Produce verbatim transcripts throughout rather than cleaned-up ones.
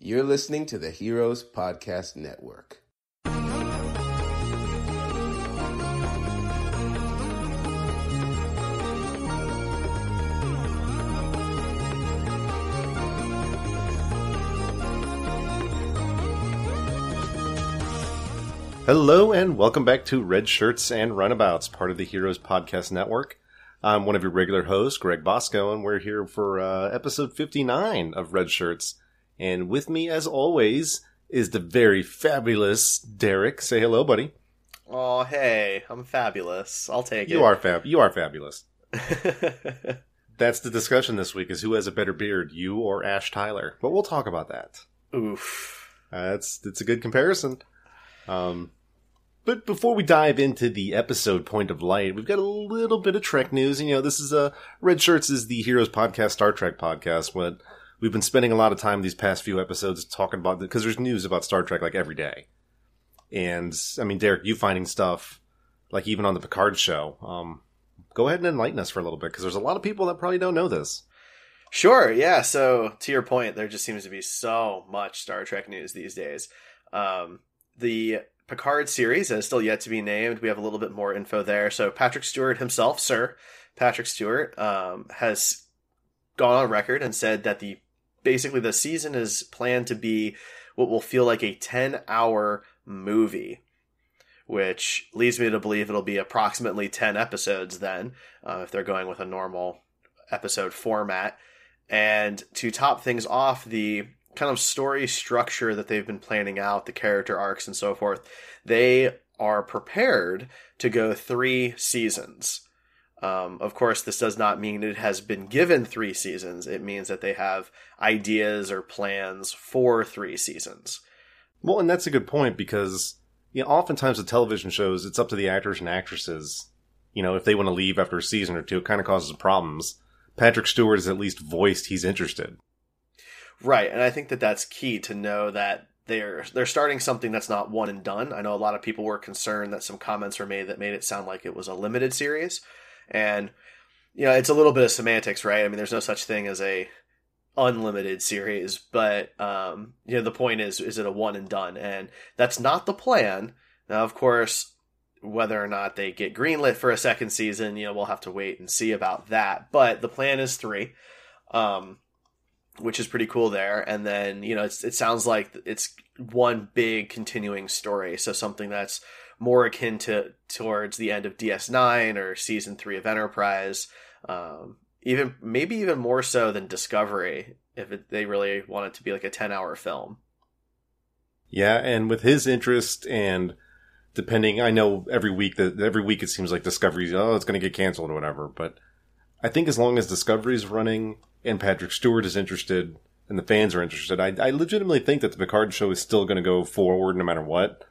You're listening to the Heroes Podcast Network. Hello and welcome back to Red Shirts and Runabouts, part of the Heroes Podcast Network. I'm one of your regular hosts, Greg Bosco, and we're here for uh, episode fifty-nine of Red Shirts. And with me, as always, is the very fabulous Derek. Say hello, buddy. Oh, hey, I'm fabulous. I'll take it. You are fab. You are fabulous. That's the discussion this week: is who has a better beard, you or Ash Tyler? But we'll talk about that. Oof, uh, that's it's a good comparison. Um. But before we dive into the episode Point of Light, we've got a little bit of Trek news. And, you know, this is a Red Shirts is the Heroes Podcast, Star Trek podcast. But we've been spending a lot of time these past few episodes talking about, because there's news about Star Trek like every day. And I mean, Derek, you finding stuff like even on the Picard show. Um, go ahead and enlighten us for a little bit, because there's a lot of people that probably don't know this. Sure. Yeah. So to your point, there just seems to be so much Star Trek news these days. Um, the Picard series is still yet to be named. We have a little bit more info there. So Patrick Stewart himself, Sir Patrick Stewart, um, has gone on record and said that the basically the season is planned to be what will feel like a ten-hour movie, which leads me to believe it'll be approximately ten episodes then, uh, if they're going with a normal episode format. And to top things off, the kind of story structure that they've been planning out, the character arcs and so forth, they are prepared to go three seasons. Um, of course, this does not mean it has been given three seasons. It means that they have ideas or plans for three seasons. Well, and that's a good point, because you know, oftentimes with television shows, it's up to the actors and actresses. You know, if they want to leave after a season or two, it kind of causes problems. Patrick Stewart has at least voiced he's interested. Right, and I think that that's key to know that they're they're starting something that's not one and done. I know a lot of people were concerned that some comments were made that made it sound like it was a limited series, and you know it's a little bit of semantics, right? I mean, there's no such thing as a unlimited series, but um, you know the point is, is it a one and done? And that's not the plan. Now, of course, whether or not they get greenlit for a second season, you know, we'll have to wait and see about that. But the plan is three. Um, which is pretty cool there. And then, you know, it's, it sounds like it's one big continuing story. So something that's more akin to towards the end of D S nine or season three of Enterprise, um, even maybe even more so than Discovery, if it, they really want it to be like a ten hour film. Yeah. And with his interest and depending, I know every week that every week it seems like Discovery's, oh, it's going to get canceled or whatever. But I think as long as Discovery's running and Patrick Stewart is interested, and the fans are interested, I, I legitimately think that the Picard show is still going to go forward no matter what.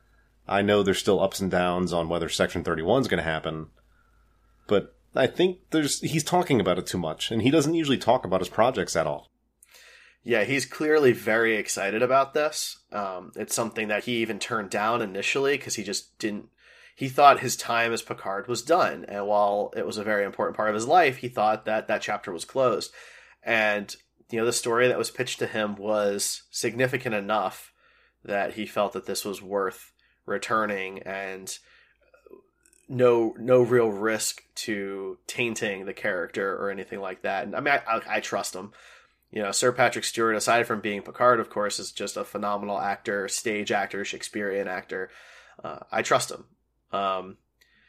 I know there's still ups and downs on whether Section thirty-one is going to happen, but I think there's he's talking about it too much, and he doesn't usually talk about his projects at all. Yeah, he's clearly very excited about this. Um, it's something that he even turned down initially because he just didn't. He thought his time as Picard was done, and while it was a very important part of his life, he thought that that chapter was closed. And, you know, the story that was pitched to him was significant enough that he felt that this was worth returning and no no real risk to tainting the character or anything like that. And I mean, I, I, I trust him. You know, Sir Patrick Stewart, aside from being Picard, of course, is just a phenomenal actor, stage actor, Shakespearean actor. Uh, I trust him. Um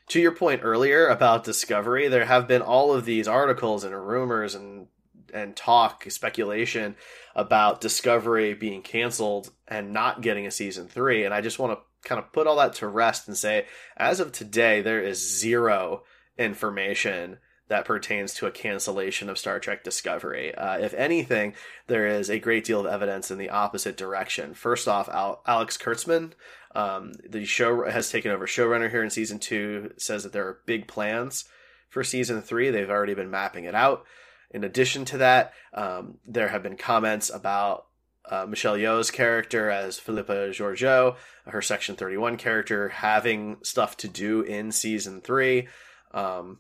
To your point earlier about Discovery, there have been all of these articles and rumors and and talk, speculation about Discovery being canceled and not getting a season three. And I just want to kind of put all that to rest and say, as of today, there is zero information that pertains to a cancellation of Star Trek Discovery. Uh, if anything, there is a great deal of evidence in the opposite direction. First off, Al- Alex Kurtzman, um, the show has taken over showrunner here in season two, says that there are big plans for season three. They've already been mapping it out. In addition to that, um, there have been comments about uh, Michelle Yeoh's character as Philippa Georgiou, her Section thirty-one character, having stuff to do in season three. Um,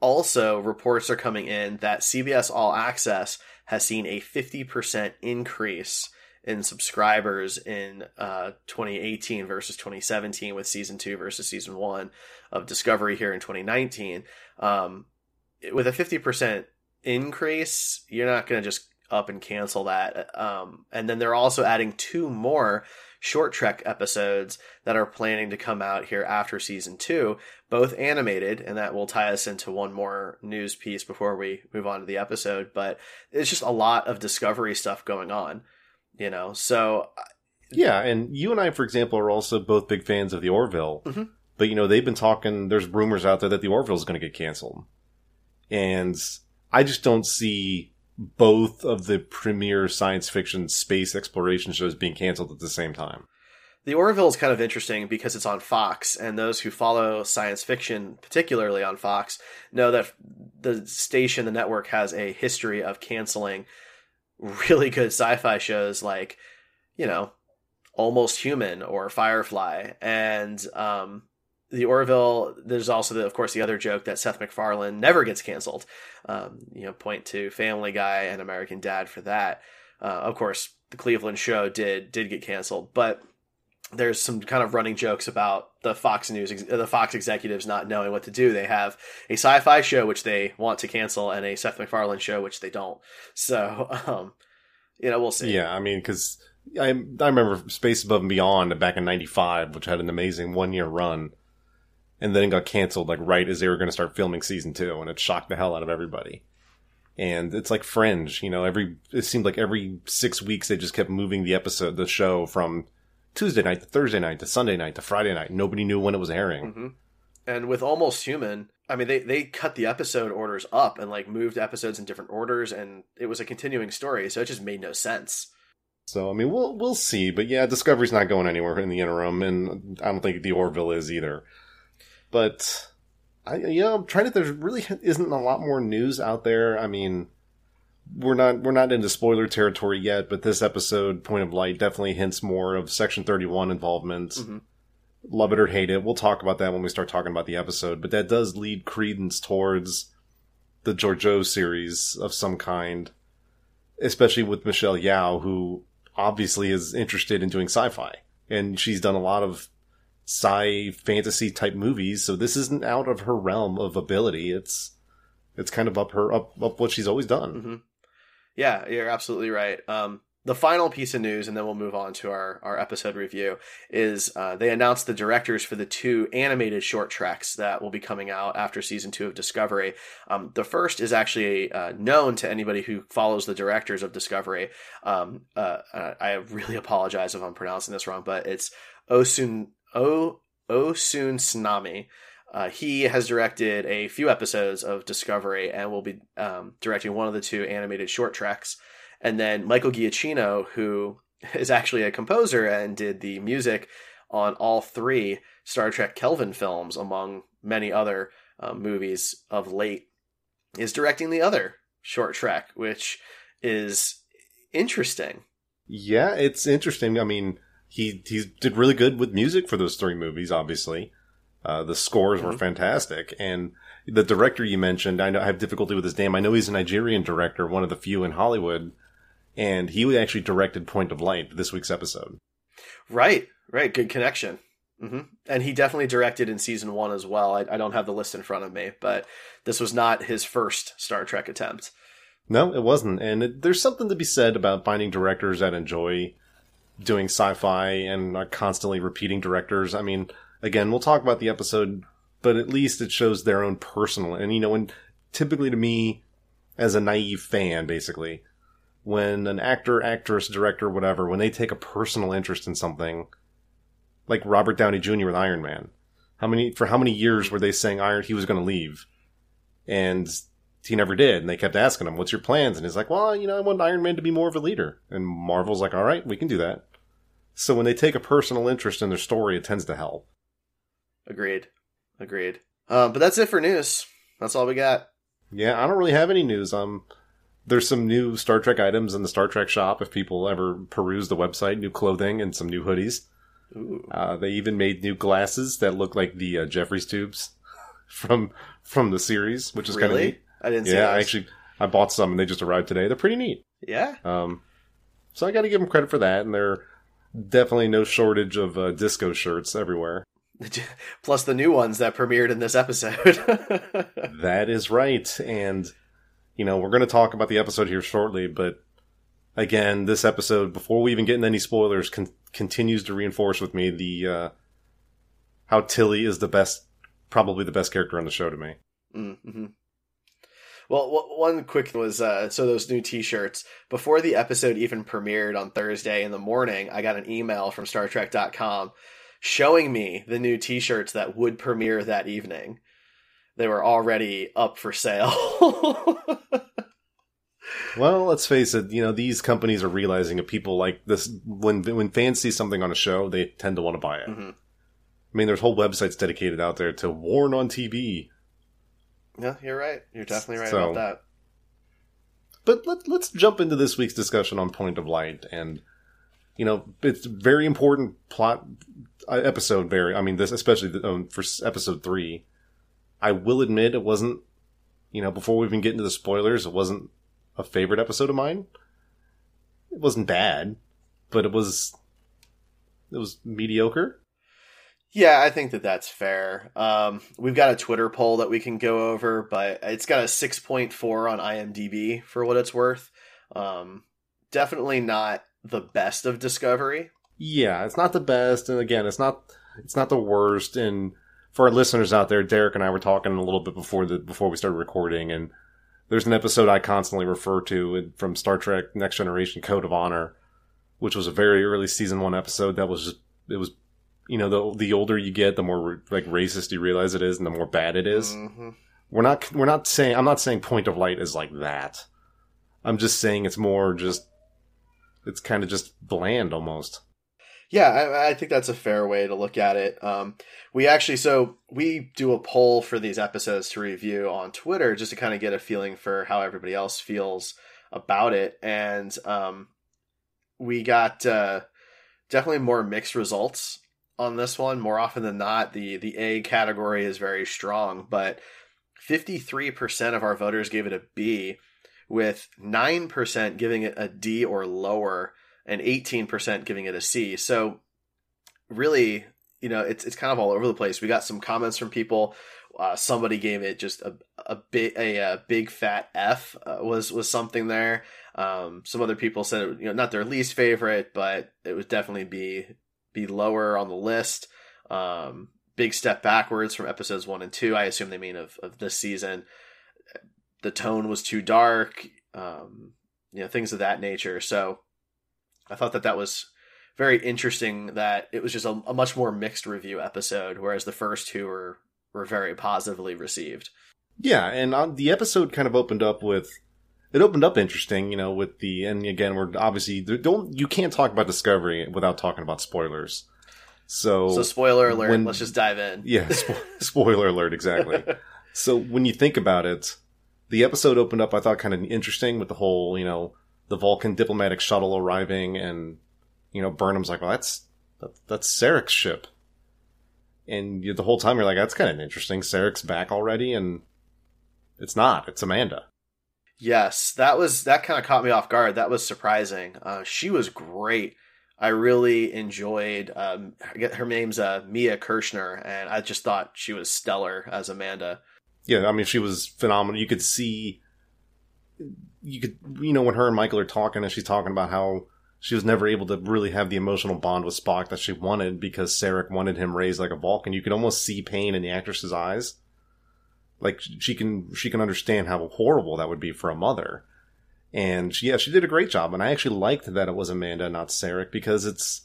also, reports are coming in that C B S All Access has seen a fifty percent increase in subscribers in uh, twenty eighteen versus twenty seventeen, with season two versus season one of Discovery here in twenty nineteen. Um, with a fifty percent increase, you're not going to just up and cancel that. Um, and then they're also adding two more Short Trek episodes that are planning to come out here after season two, both animated, and that will tie us into one more news piece before we move on to the episode. But it's just a lot of Discovery stuff going on, you know? So yeah. And you and I, for example, are also both big fans of the Orville, mm-hmm. but you know, they've been talking, there's rumors out there that the Orville is going to get canceled. And I just don't see both of the premier science fiction space exploration shows being canceled at the same time. The Orville is kind of interesting because it's on Fox, and those who follow science fiction, particularly on Fox, know that the station, the network, has a history of canceling really good sci-fi shows like, you know, Almost Human or Firefly. And um, the Orville, there's also, the, of course, the other joke that Seth MacFarlane never gets canceled. Um, you know, point to Family Guy and American Dad for that. Uh, of course, the Cleveland show did did get canceled, but there's some kind of running jokes about the Fox News, the Fox executives not knowing what to do. They have a sci-fi show which they want to cancel and a Seth MacFarlane show which they don't. So, um, you know, we'll see. Yeah, I mean, because I, I remember Space Above and Beyond back in ninety-five, which had an amazing one-year run. And then it got canceled, like, right as they were going to start filming season two, and it shocked the hell out of everybody. And it's like Fringe, you know, every, it seemed like every six weeks they just kept moving the episode, the show, from Tuesday night to Thursday night to Sunday night to Friday night. Nobody knew when it was airing. Mm-hmm. And with Almost Human, I mean, they, they cut the episode orders up and, like, moved episodes in different orders, and it was a continuing story, so it just made no sense. So, I mean, we'll, we'll see. But yeah, Discovery's not going anywhere in the interim, and I don't think the Orville is either. But, I, you know, I'm trying to, there really isn't a lot more news out there. I mean, we're not we're not into spoiler territory yet, but this episode, Point of Light, definitely hints more of Section thirty-one involvement. Mm-hmm. Love it or hate it. We'll talk about that when we start talking about the episode. But that does lead credence towards the Georgiou series of some kind, especially with Michelle Yeoh, who obviously is interested in doing sci-fi. And she's done a lot of sci-fantasy type movies, so this isn't out of her realm of ability. It's it's kind of up her up up what she's always done. Mm-hmm. Yeah, you're absolutely right. Um, the final piece of news, and then we'll move on to our, our episode review, is uh, they announced the directors for the two animated short treks that will be coming out after season two of Discovery. Um, the first is actually uh, known to anybody who follows the directors of Discovery. Um, uh, I really apologize if I'm pronouncing this wrong, but it's Osun. Oh, Osun Tsunami. Uh, he has directed a few episodes of Discovery and will be um, directing one of the two animated short treks. And then Michael Giacchino, who is actually a composer and did the music on all three Star Trek Kelvin films, among many other uh, movies of late, is directing the other short trek, which is interesting. Yeah, it's interesting. I mean, He he did really good with music for those three movies, obviously. Uh, the scores mm-hmm. were fantastic. And the director you mentioned, I know I have difficulty with his name. I know he's a Nigerian director, one of the few in Hollywood. And he actually directed Point of Light, this week's episode. Right, right. Good connection. Mm-hmm. And he definitely directed in season one as well. I, I don't have the list in front of me, but this was not his first Star Trek attempt. No, it wasn't. And it, there's something to be said about finding directors that enjoy doing sci-fi and are constantly repeating directors. I mean, again, we'll talk about the episode, but at least it shows their own personal. And, you know, when typically to me, as a naive fan, basically, when an actor, actress, director, whatever, when they take a personal interest in something, like Robert Downey Junior with Iron Man, how many for how many years were they saying Iron he was going to leave? And he never did. And they kept asking him, what's your plans? And he's like, well, you know, I want Iron Man to be more of a leader. And Marvel's like, all right, we can do that. So when they take a personal interest in their story, it tends to help. Agreed. Agreed. Uh, but that's it for news. That's all we got. Yeah, I don't really have any news. Um, there's some new Star Trek items in the Star Trek shop if people ever peruse the website. New clothing and some new hoodies. Ooh. Uh, they even made new glasses that look like the uh, Jeffries tubes from from the series, which is really? kind of neat. I didn't see that. Yeah, I actually, I bought some and they just arrived today. They're pretty neat. Yeah. Um, so I got to give them credit for that. And there are definitely no shortage of uh, disco shirts everywhere. Plus the new ones that premiered in this episode. That is right. And, you know, we're going to talk about the episode here shortly, but again, this episode, before we even get into any spoilers, con- continues to reinforce with me the uh, how Tilly is the best, probably the best character on the show to me. Mm-hmm. Well, w- one quick thing was, uh, so those new t-shirts, before the episode even premiered on Thursday in the morning, I got an email from Star Trek dot com showing me the new t-shirts that would premiere that evening. They were already up for sale. Well, let's face it, you know, these companies are realizing if people like this, when when fans see something on a show, they tend to want to buy it. Mm-hmm. I mean, there's whole websites dedicated out there to Worn on T V. Yeah, you're right. You're definitely right so, about that. But let, let's jump into this week's discussion on Point of Light. And, you know, it's a very important plot episode, very, I mean, this especially the, um, for episode three. I will admit it wasn't, you know, before we even get into the spoilers, it wasn't a favorite episode of mine. It wasn't bad, but it was, it was mediocre. Yeah, I think that that's fair. Um, we've got a Twitter poll that we can go over, but it's got a six point four on IMDb for what it's worth. Um, definitely not the best of Discovery. Yeah, it's not the best. And again, it's not it's not the worst. And for our listeners out there, Derek and I were talking a little bit before the before we started recording. And there's an episode I constantly refer to from Star Trek Next Generation Code of Honor, which was a very early season one episode that was just, it was, you know, the the older you get, the more like racist you realize it is, and the more bad it is. Mm-hmm. We're not we're not saying I'm not saying Point of Light is like that. I'm just saying it's more just it's kind of just bland almost. Yeah, I, I think that's a fair way to look at it. Um, we actually so we do a poll for these episodes to review on Twitter just to kind of get a feeling for how everybody else feels about it, and um, we got uh, definitely more mixed results on this one. More often than not, the, the A category is very strong, but fifty-three percent of our voters gave it a B, with nine percent giving it a D or lower, and eighteen percent giving it a C. So really, you know, it's it's kind of all over the place. We got some comments from people. Uh, somebody gave it just a a big a, a big fat F uh, was was something there. Um, some other people said it, you know, not their least favorite, but it would definitely be. be lower on the list. Um, big step backwards from episodes one and two. I assume they mean of, of this season. The tone was too dark, um, you know, things of that nature. So I thought that that was very interesting that it was just a, a much more mixed review episode, whereas the first two were, were very positively received. Yeah. And on the episode kind of opened up with, it opened up interesting, you know, with the, and again, we're obviously, don't, you can't talk about Discovery without talking about spoilers. So, so spoiler alert, when, let's just dive in. Yeah, spo- spoiler alert, exactly. So when you think about it, the episode opened up, I thought, kind of interesting with the whole, you know, the Vulcan diplomatic shuttle arriving and, you know, Burnham's like, well, that's, that, that's Sarek's ship. And you, the whole time you're like, that's kind of interesting. Sarek's back already, and it's not, it's Amanda. Yes, that was that kind of caught me off guard. That was surprising. Uh, she was great. I really enjoyed. Um, her name's uh, Mia Kirshner, and I just thought she was stellar as Amanda. Yeah, I mean, she was phenomenal. You could see, you could, you know, when her and Michael are talking, and she's talking about how she was never able to really have the emotional bond with Spock that she wanted because Sarek wanted him raised like a Vulcan. You could almost see pain in the actress's eyes. Like, she can she can understand how horrible that would be for a mother. And, she, yeah, she did a great job. And I actually liked that it was Amanda, not Sarek, because it's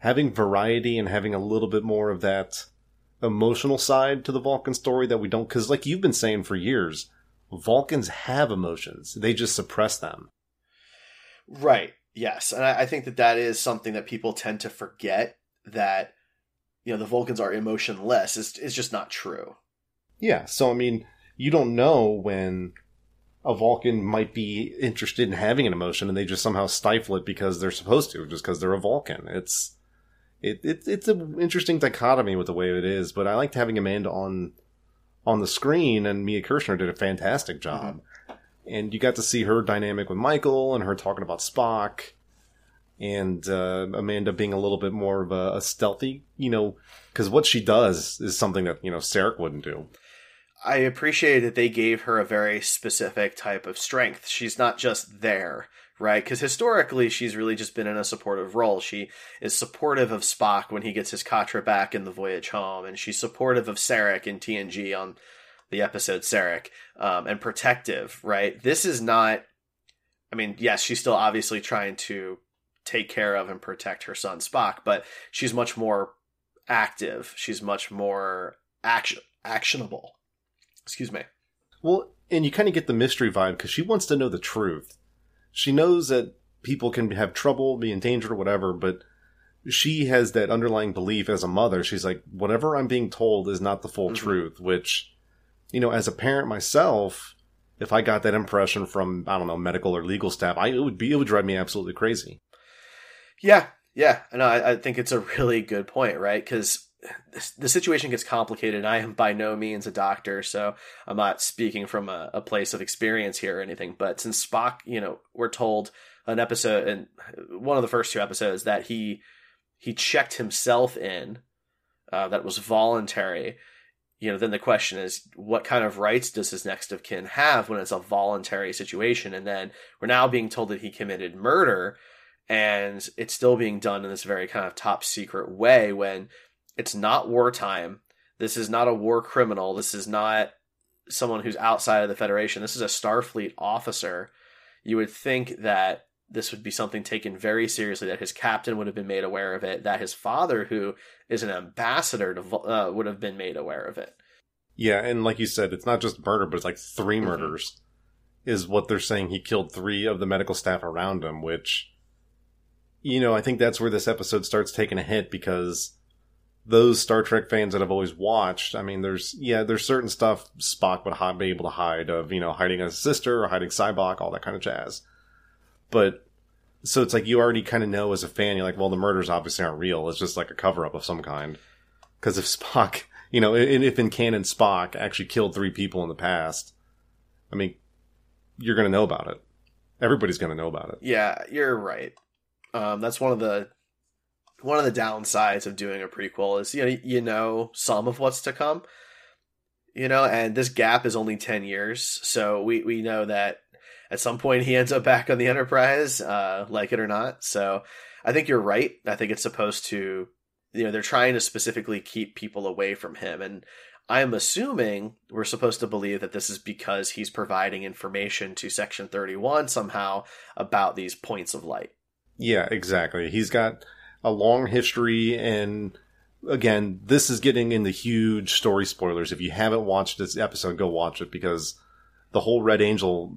having variety and having a little bit more of that emotional side to the Vulcan story that we don't... Because, like you've been saying for years, Vulcans have emotions. They just suppress them. Right. Yes. And I, I think that that is something that people tend to forget, that, you know, the Vulcans are emotionless. It's, it's just not true. Yeah. So, I mean, you don't know when a Vulcan might be interested in having an emotion and they just somehow stifle it because they're supposed to, just because they're a Vulcan. It's, it, it it's an interesting dichotomy with the way it is, but I liked having Amanda on, on the screen, and Mia Kirshner did a fantastic job. Mm-hmm. And you got to see her dynamic with Michael and her talking about Spock, and uh, Amanda being a little bit more of a, a stealthy, you know, because what she does is something that, you know, Sarek wouldn't do. I appreciate that they gave her a very specific type of strength. She's not just there, right? Because historically, she's really just been in a supportive role. She is supportive of Spock when he gets his Katra back in the voyage home, and she's supportive of Sarek in T N G on the episode Sarek, um, and protective, right? This is not, I mean, yes, she's still obviously trying to take care of and protect her son Spock, but she's much more active. She's much more action, actionable. Excuse me. Well, and you kind of get the mystery vibe because she wants to know the truth. She knows that people can have trouble, be in danger, whatever, but she has that underlying belief as a mother. She's like, whatever I'm being told is not the full mm-hmm. truth, which, you know, as a parent myself, if I got that impression from, I don't know, medical or legal staff, I it would be it would drive me absolutely crazy. Yeah, yeah. And I, I think it's a really good point, right? Because the situation gets complicated, and I am by no means a doctor, so I'm not speaking from a, a place of experience here or anything. But since Spock, you know, we're told an episode, and one of the first two episodes, that he he checked himself in, uh, that was voluntary. You know, then the question is, what kind of rights does his next of kin have when it's a voluntary situation? And then we're now being told that he committed murder, and it's still being done in this very kind of top secret way when it's not wartime. This is not a war criminal. This is not someone who's outside of the Federation. This is a Starfleet officer. You would think that this would be something taken very seriously, that his captain would have been made aware of it, that his father, who is an ambassador, to, uh, would have been made aware of it. Yeah, and like you said, it's not just murder, but it's like three murders mm-hmm. is what they're saying. He killed three of the medical staff around him, which, you know, I think that's where this episode starts taking a hit, because those Star Trek fans that I've always watched, I mean, there's, yeah, there's certain stuff Spock would be able to hide of, you know, hiding his sister or hiding Cybok, all that kind of jazz. But, so it's like you already kind of know as a fan, you're like, well, the murders obviously aren't real. It's just like a cover-up of some kind. Because if Spock, you know, if in canon Spock actually killed three people in the past, I mean, you're going to know about it. Everybody's going to know about it. Yeah, you're right. Um, that's one of the one of the downsides of doing a prequel is, you know, you know some of what's to come, you know, and this gap is only ten years. So we, we know that at some point he ends up back on the Enterprise, uh, like it or not. So I think you're right. I think it's supposed to, you know, they're trying to specifically keep people away from him. And I'm assuming we're supposed to believe that this is because he's providing information to Section thirty-one somehow about these points of light. Yeah, exactly. He's got a long history, and again, this is getting into huge story spoilers. If you haven't watched this episode, go watch it, because the whole Red Angel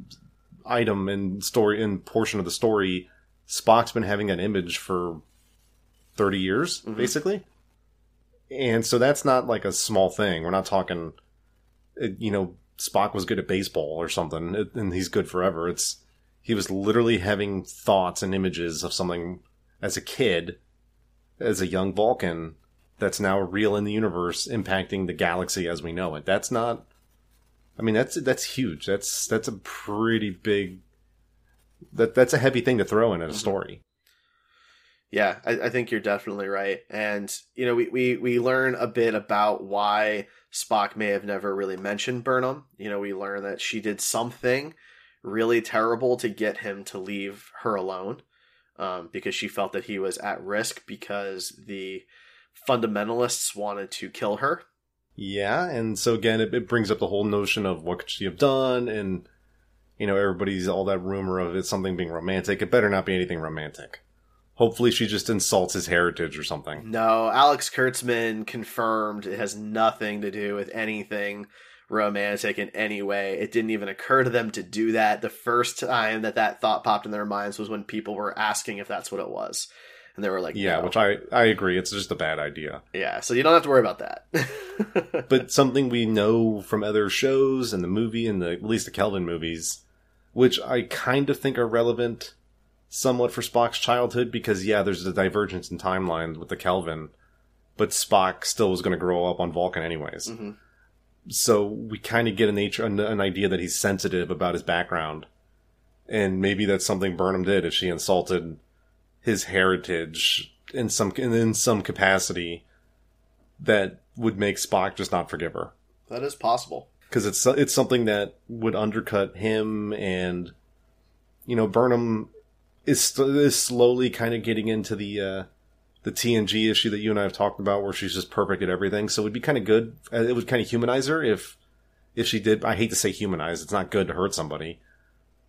item and story and portion of the story, Spock's been having an image for thirty years, mm-hmm. basically. And so that's not like a small thing. We're not talking, you know, Spock was good at baseball or something, and he's good forever. It's He was literally having thoughts and images of something as a kid, as a young Vulcan, that's now real in the universe, impacting the galaxy as we know it. That's not, I mean, that's that's huge. That's that's a pretty big, that that's a heavy thing to throw in at a story. Yeah, I, I think you're definitely right. And, you know, we, we, we learn a bit about why Spock may have never really mentioned Burnham. You know, we learn that she did something really terrible to get him to leave her alone, um, because she felt that he was at risk because the fundamentalists wanted to kill her. Yeah, and so again, it, it brings up the whole notion of what could she have done, and, you know, everybody's all that rumor of it's something being romantic. It better not be anything romantic. Hopefully she just insults his heritage or something. No, Alex Kurtzman confirmed it has nothing to do with anything romantic in any way. It didn't even occur to them to do that. The first time that that thought popped in their minds was when people were asking if that's what it was. And they were like, yeah, no. Which I, I agree. It's just a bad idea. Yeah. So you don't have to worry about that. But something we know from other shows and the movie and the, at least the Kelvin movies, which I kind of think are relevant somewhat for Spock's childhood, because yeah, there's a divergence in timeline with the Kelvin, but Spock still was going to grow up on Vulcan anyways. Mm-hmm. So we kind of get an, an idea that he's sensitive about his background. And maybe that's something Burnham did if she insulted his heritage in some in some capacity that would make Spock just not forgive her. That is possible. Because it's, it's something that would undercut him, and, you know, Burnham is, is slowly kind of getting into the uh, the T N G issue that you and I have talked about, where she's just perfect at everything. So it would be kind of good. It would kind of humanize her if if she did. I hate to say humanize. It's not good to hurt somebody.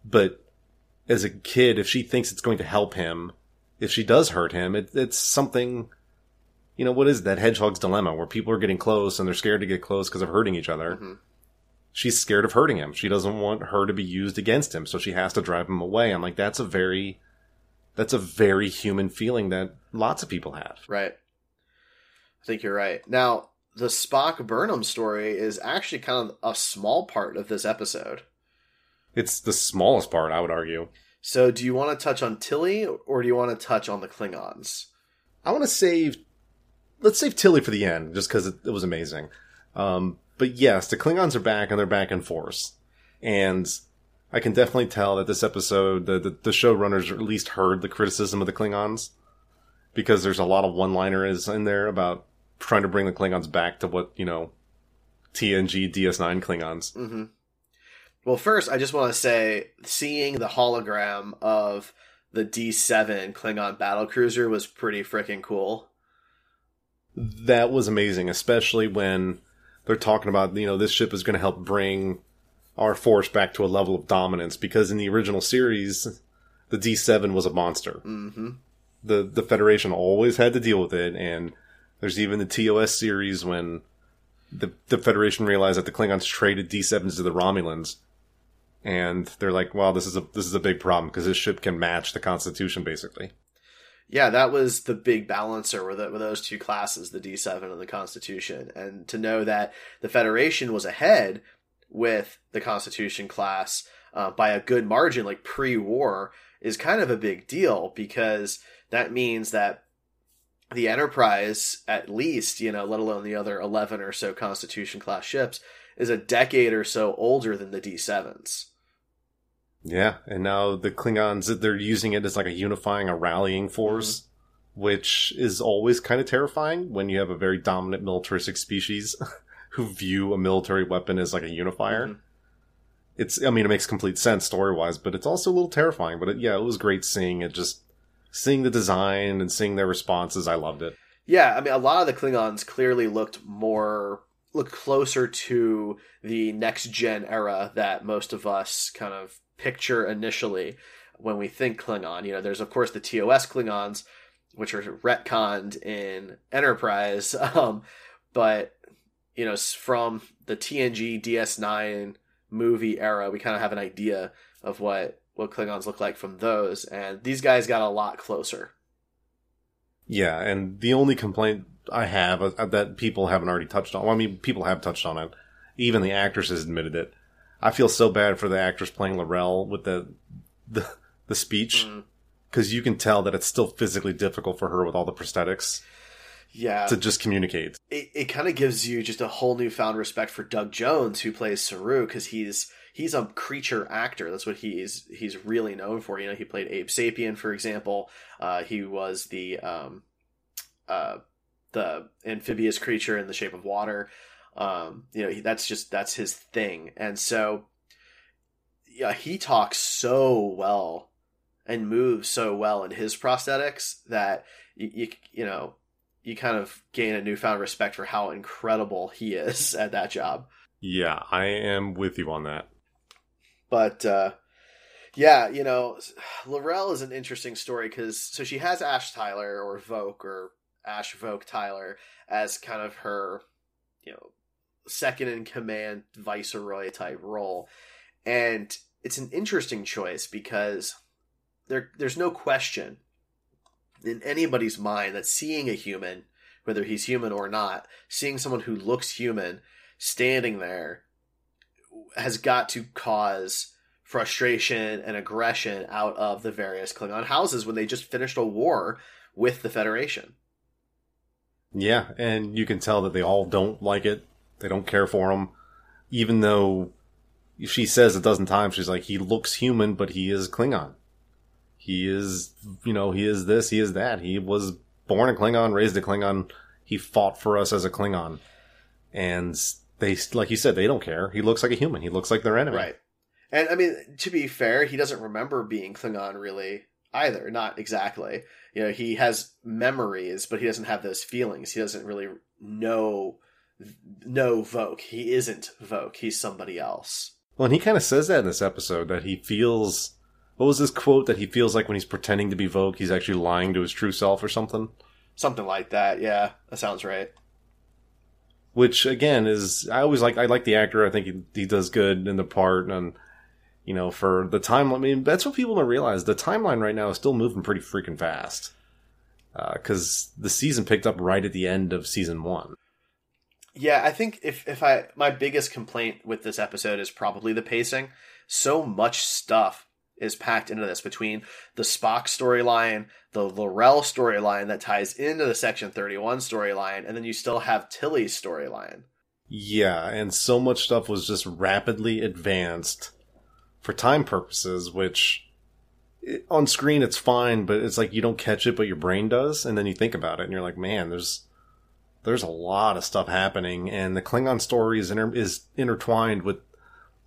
But as a kid, if she thinks it's going to help him, if she does hurt him, it, it's something, you know, what is that hedgehog's dilemma where people are getting close and they're scared to get close because of hurting each other. Mm-hmm. She's scared of hurting him. She doesn't want her to be used against him. So she has to drive him away. I'm like, that's a very, that's a very human feeling that lots of people have. Right. I think you're right. Now, the Spock Burnham story is actually kind of a small part of this episode. It's the smallest part, I would argue. So do you want to touch on Tilly, or do you want to touch on the Klingons? I want to save... Let's save Tilly for the end, just because it, it was amazing. Um, but yes, the Klingons are back, and they're back in force. And I can definitely tell that this episode, the, the, the showrunners at least heard the criticism of the Klingons, because there's a lot of one-liners in there about trying to bring the Klingons back to what, you know, T N G, D S nine Klingons. Mm-hmm. Well, first, I just want to say, seeing the hologram of the D seven Klingon battlecruiser was pretty freaking cool. That was amazing, especially when they're talking about, you know, this ship is going to help bring our force back to a level of dominance, because in the original series, the D seven was a monster. Mm-hmm. The, the Federation always had to deal with it, and there's even the T O S series when the, the Federation realized that the Klingons traded D sevens to the Romulans. And they're like, "Well, this is a this is a big problem because this ship can match the Constitution, basically." Yeah, that was the big balancer with the, with those two classes, the D seven and the Constitution. And to know that the Federation was ahead with the Constitution class uh, by a good margin, like pre-war, is kind of a big deal, because that means that the Enterprise, at least, you know, let alone the other eleven or so Constitution class ships, is a decade or so older than the D sevens. Yeah, and now the Klingons, they're using it as like a unifying, a rallying force, mm-hmm. which is always kind of terrifying when you have a very dominant militaristic species who view a military weapon as like a unifier. Mm-hmm. It's, I mean, it makes complete sense story-wise, but it's also a little terrifying. But it, yeah, it was great seeing it, just seeing the design and seeing their responses. I loved it. Yeah, I mean, a lot of the Klingons clearly looked more... look closer to the next-gen era that most of us kind of picture initially when we think Klingon. You know, there's, of course, the T O S Klingons, which are retconned in Enterprise. Um, but, you know, from the T N G D S nine movie era, we kind of have an idea of what, what Klingons look like from those. And these guys got a lot closer. Yeah, and the only complaint I have uh, that people haven't already touched on. Well, I mean, people have touched on it. Even the actress has admitted it. I feel so bad for the actress playing L'Rell with the the, the speech, because mm. you can tell that it's still physically difficult for her with all the prosthetics. Yeah, to just communicate. It it kind of gives you just a whole newfound respect for Doug Jones, who plays Saru, because he's he's a creature actor. That's what he's he's really known for. You know, he played Abe Sapien, for example. Uh, he was the um uh. the amphibious creature in The Shape of Water. Um, you know, he, that's just, that's his thing. And so, yeah, he talks so well and moves so well in his prosthetics that you, you, you know, you kind of gain a newfound respect for how incredible he is at that job. Yeah, I am with you on that. But, uh, yeah, you know, L'Rell is an interesting story because, so she has Ash Tyler or Voq or Ash Voq Tyler as kind of her, you know, second in command viceroy type role. And it's an interesting choice because there there's no question in anybody's mind that seeing a human, whether he's human or not, seeing someone who looks human standing there has got to cause frustration and aggression out of the various Klingon houses when they just finished a war with the Federation. Yeah, and you can tell that they all don't like it. They don't care for him. Even though she says a dozen times, she's like, he looks human, but he is Klingon. He is, you know, he is this, he is that. He was born a Klingon, raised a Klingon. He fought for us as a Klingon. And they, like you said, they don't care. He looks like a human. He looks like their enemy. Right. And, I mean, to be fair, he doesn't remember being Klingon, really, either. Not exactly. You know, he has memories, but he doesn't have those feelings. He doesn't really know, know Voq. He isn't Voq. He's somebody else. Well, and he kind of says that in this episode, that he feels... What was this quote that he feels like when he's pretending to be Voq, he's actually lying to his true self or something? Something like that, yeah. That sounds right. Which, again, is... I always like... I like the actor. I think he, he does good in the part, and... You know, for the timeline, I mean, that's what people don't realize. The timeline right now is still moving pretty freaking fast. Because uh, the season picked up right at the end of season one. Yeah, I think if, if I, my biggest complaint with this episode is probably the pacing. So much stuff is packed into this between the Spock storyline, the L'Rell storyline that ties into the Section thirty-one storyline, and then you still have Tilly's storyline. Yeah, and so much stuff was just rapidly advanced for time purposes, which it, on screen it's fine, but it's like you don't catch it, but your brain does, and then you think about it, and you're like, man, there's there's a lot of stuff happening, and the Klingon story is inter- is intertwined with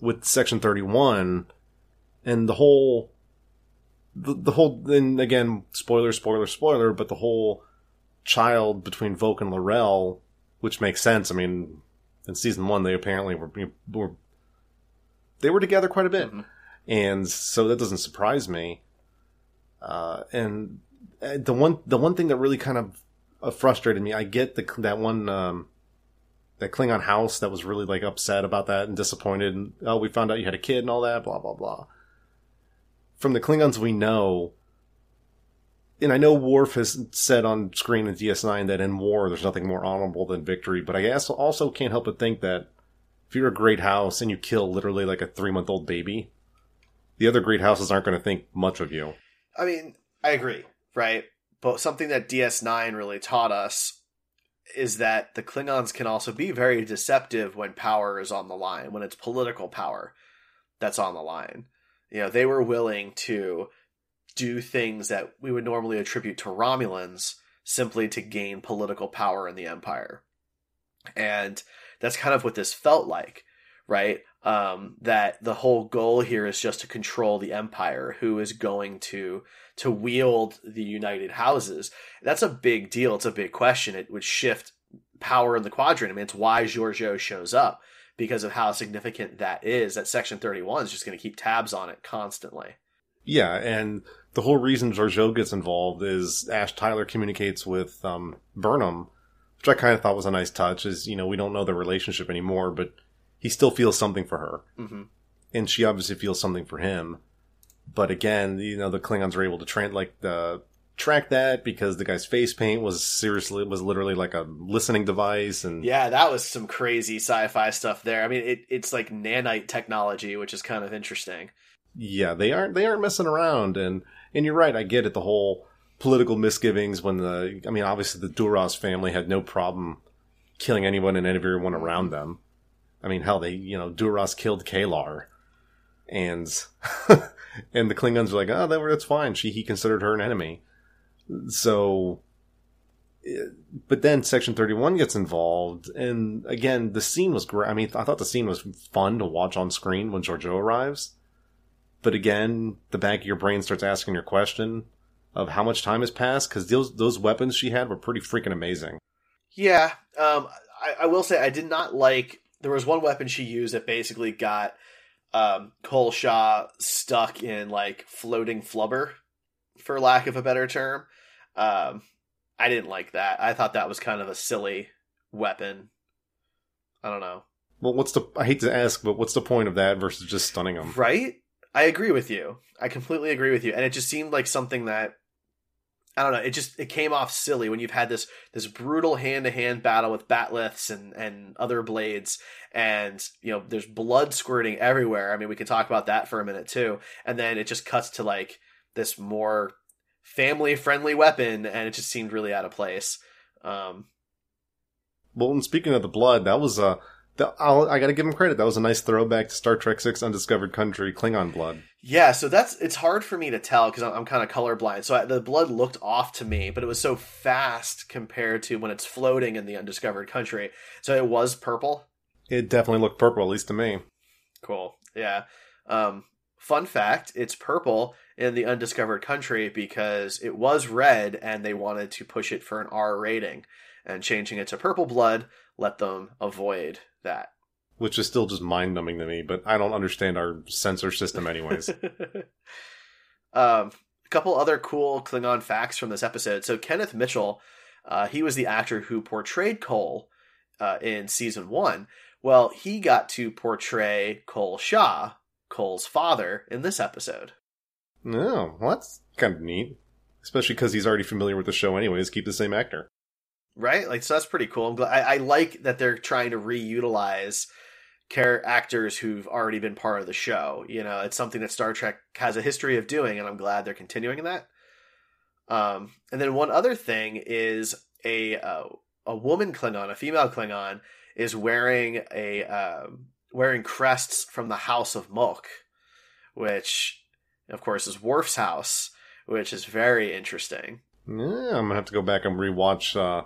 with Section thirty-one, and the whole the, the whole. And again, spoiler, spoiler, spoiler, but the whole child between Voq and L'Rell, which makes sense. I mean, in season one, they apparently were were. They were together quite a bit. Mm-hmm. And so that doesn't surprise me. Uh, and the one the one thing that really kind of uh, frustrated me, I get the, that one, um, that Klingon house that was really like upset about that and disappointed. And, oh, we found out you had a kid and all that, blah, blah, blah. From the Klingons we know, and I know Worf has said on screen in D S nine that in war there's nothing more honorable than victory, but I also can't help but think that if you're a great house and you kill literally like a three-month-old baby, the other great houses aren't going to think much of you. I mean, I agree, right? But something that D S nine really taught us is that the Klingons can also be very deceptive when power is on the line, when it's political power that's on the line. You know, they were willing to do things that we would normally attribute to Romulans simply to gain political power in the Empire. And that's kind of what this felt like, right? Um, that the whole goal here is just to control the Empire, who is going to to wield the United Houses. That's a big deal. It's a big question. It would shift power in the quadrant. I mean, it's why Georgiou shows up, because of how significant that is. That Section thirty-one is just going to keep tabs on it constantly. Yeah, and the whole reason Georgiou gets involved is Ash Tyler communicates with um, Burnham, which I kind of thought was a nice touch, is, you know, we don't know their relationship anymore, but he still feels something for her. Mm-hmm. And she obviously feels something for him. But again, you know, the Klingons were able to tra- like, uh, track that because the guy's face paint was seriously, was literally like a listening device. And yeah, that was some crazy sci-fi stuff there. I mean, it, it's like nanite technology, which is kind of interesting. Yeah, they aren't, they aren't messing around. And, and you're right, I get it, the whole political misgivings when the, I mean, obviously the Duras family had no problem killing anyone and everyone around them. I mean, hell, they, you know, Duras killed Kalar. And, and the Klingons were like, oh, that, that's fine. She, he considered her an enemy. So, but then Section thirty-one gets involved. And again, the scene was great. I mean, I thought the scene was fun to watch on screen when Georgiou arrives. But again, the back of your brain starts asking your question of how much time has passed, because those those weapons she had were pretty freaking amazing. Yeah, um, I, I will say I did not like... There was one weapon she used that basically got um, Kol-Sha stuck in, like, floating flubber, for lack of a better term. Um, I didn't like that. I thought that was kind of a silly weapon. I don't know. Well, what's the... I hate to ask, but what's the point of that versus just stunning them? Right? I agree with you. I completely agree with you. And it just seemed like something that... I don't know. It just... It came off silly when you've had this this brutal hand-to-hand battle with batliths and, and other blades. And, you know, there's blood squirting everywhere. I mean, we could talk about that for a minute, too. And then it just cuts to, like, this more family-friendly weapon. And it just seemed really out of place. Um, well, and speaking of the blood, that was... Uh... I'll, I gotta give him credit. That was a nice throwback to Star Trek six Undiscovered Country, Klingon blood. Yeah, so that's, it's hard for me to tell because I'm, I'm kind of colorblind. So I, the blood looked off to me, but it was so fast compared to when it's floating in the Undiscovered Country. So it was purple? It definitely looked purple, at least to me. Cool, yeah. Um, fun fact, it's purple in the Undiscovered Country because it was red and they wanted to push it for an R rating. And changing it to purple blood let them avoid that. Which is still just mind-numbing to me, but I don't understand our sensor system anyways. um, a couple other cool Klingon facts from this episode. So Kenneth Mitchell, uh, he was the actor who portrayed Kol uh, in season one. Well, he got to portray Kol-Sha, Kol's father, in this episode. Oh, well, that's kind of neat. Especially because he's already familiar with the show anyways, keep the same actor. Right? Like, so that's pretty cool. I'm glad, I, I like that they're trying to reutilize care actors who've already been part of the show. You know, it's something that Star Trek has a history of doing, and I'm glad they're continuing in that. Um, and then one other thing is a uh, a woman Klingon, a female Klingon, is wearing a uh, wearing crests from the House of Mulk, which, of course, is Worf's house, which is very interesting. Yeah, I'm gonna have to go back and rewatch. Uh...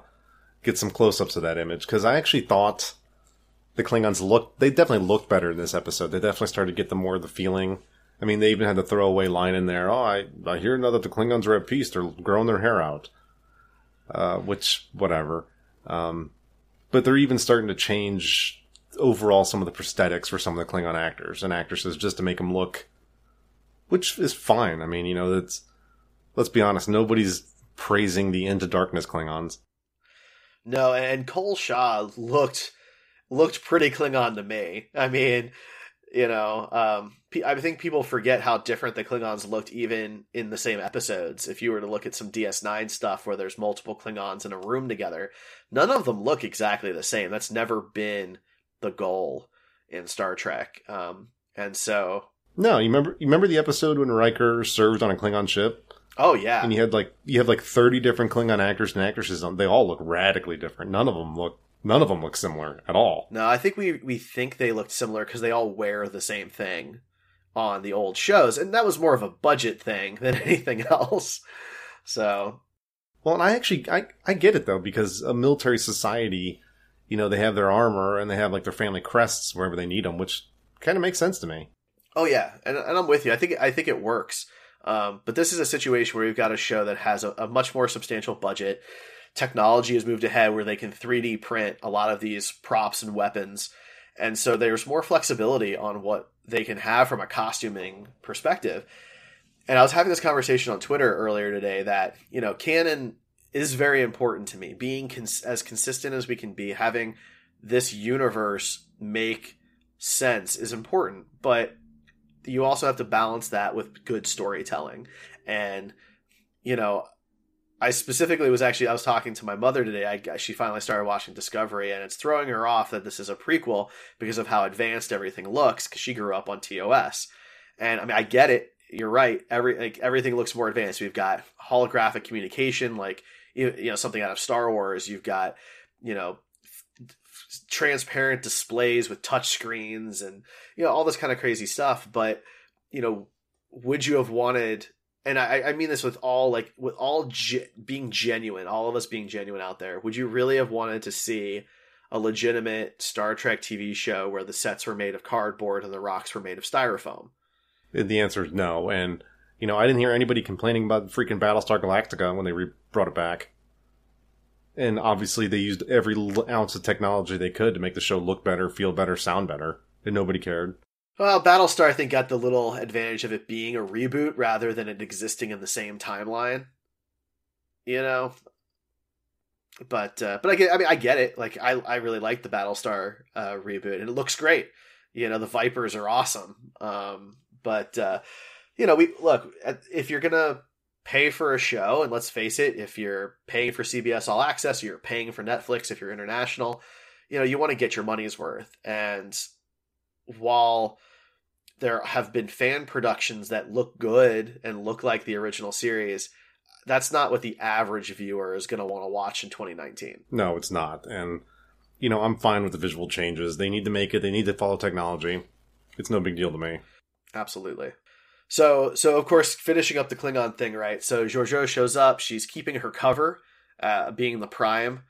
Get some close-ups of that image, because I actually thought the Klingons looked... They definitely looked better in this episode. They definitely started to get the more of the feeling. I mean, they even had the throwaway line in there. Oh, I, I hear now that the Klingons are at peace. They're growing their hair out. Uh, which, whatever. Um, but they're even starting to change overall some of the prosthetics for some of the Klingon actors and actresses just to make them look... Which is fine. I mean, you know, that's... Let's be honest. Nobody's praising the Into Darkness Klingons. No, and Kol-Sha looked looked pretty Klingon to me. I mean, you know, um, I think people forget how different the Klingons looked even in the same episodes. If you were to look at some D S nine stuff where there's multiple Klingons in a room together, none of them look exactly the same. That's never been the goal in Star Trek. Um, and so... No, you remember, you remember the episode when Riker served on a Klingon ship? Oh, yeah. And you had like you have like thirty different Klingon actors and actresses. They all look radically different. None of them look none of them look similar at all. No, I think we, we think they looked similar because they all wear the same thing on the old shows. And that was more of a budget thing than anything else. So. Well, and I actually, I, I get it, though, because a military society, you know, they have their armor and they have like their family crests wherever they need them, which kind of makes sense to me. Oh, yeah. And, and I'm with you. I think I think it works. Um, but this is a situation where we've got a show that has a, a much more substantial budget. Technology has moved ahead where they can three D print a lot of these props and weapons. And so there's more flexibility on what they can have from a costuming perspective. And I was having this conversation on Twitter earlier today that, you know, canon is very important to me. Being cons- as consistent as we can be, having this universe make sense is important. But you also have to balance that with good storytelling. And, you know, I specifically was actually, I was talking to my mother today. I, she finally started watching Discovery, and it's throwing her off that this is a prequel because of how advanced everything looks, because she grew up on T O S. And I mean, I get it. You're right. Every, like, everything looks more advanced. We've got holographic communication, like, you, you know, something out of Star Wars. You've got, you know, transparent displays with touch screens and, you know, all this kind of crazy stuff. But, you know, would you have wanted, and I, I mean this with all, like, with all ge- being genuine, all of us being genuine out there, would you really have wanted to see a legitimate Star Trek T V show where the sets were made of cardboard and the rocks were made of styrofoam? The answer is no. And, you know, I didn't hear anybody complaining about freaking Battlestar Galactica when they re- brought it back. And obviously they used every ounce of technology they could to make the show look better, feel better, sound better. And nobody cared. Well, Battlestar, I think, got the little advantage of it being a reboot rather than it existing in the same timeline. You know? But uh, but I get I mean I get it. Like I I really like the Battlestar uh, reboot, and it looks great. You know, the Vipers are awesome. Um, but uh, you know, we look at, if you're gonna pay for a show, and let's face it, if you're paying for C B S All Access, or you're paying for Netflix, if you're international, you know, you want to get your money's worth. And while there have been fan productions that look good and look like the original series, that's not what the average viewer is going to want to watch in twenty nineteen. No, it's not. And, you know, I'm fine with the visual changes. They need to make it. They need to follow technology. It's no big deal to me. Absolutely. So, so of course, finishing up the Klingon thing, right? So Georgiou shows up. She's keeping her cover, uh, being the Prime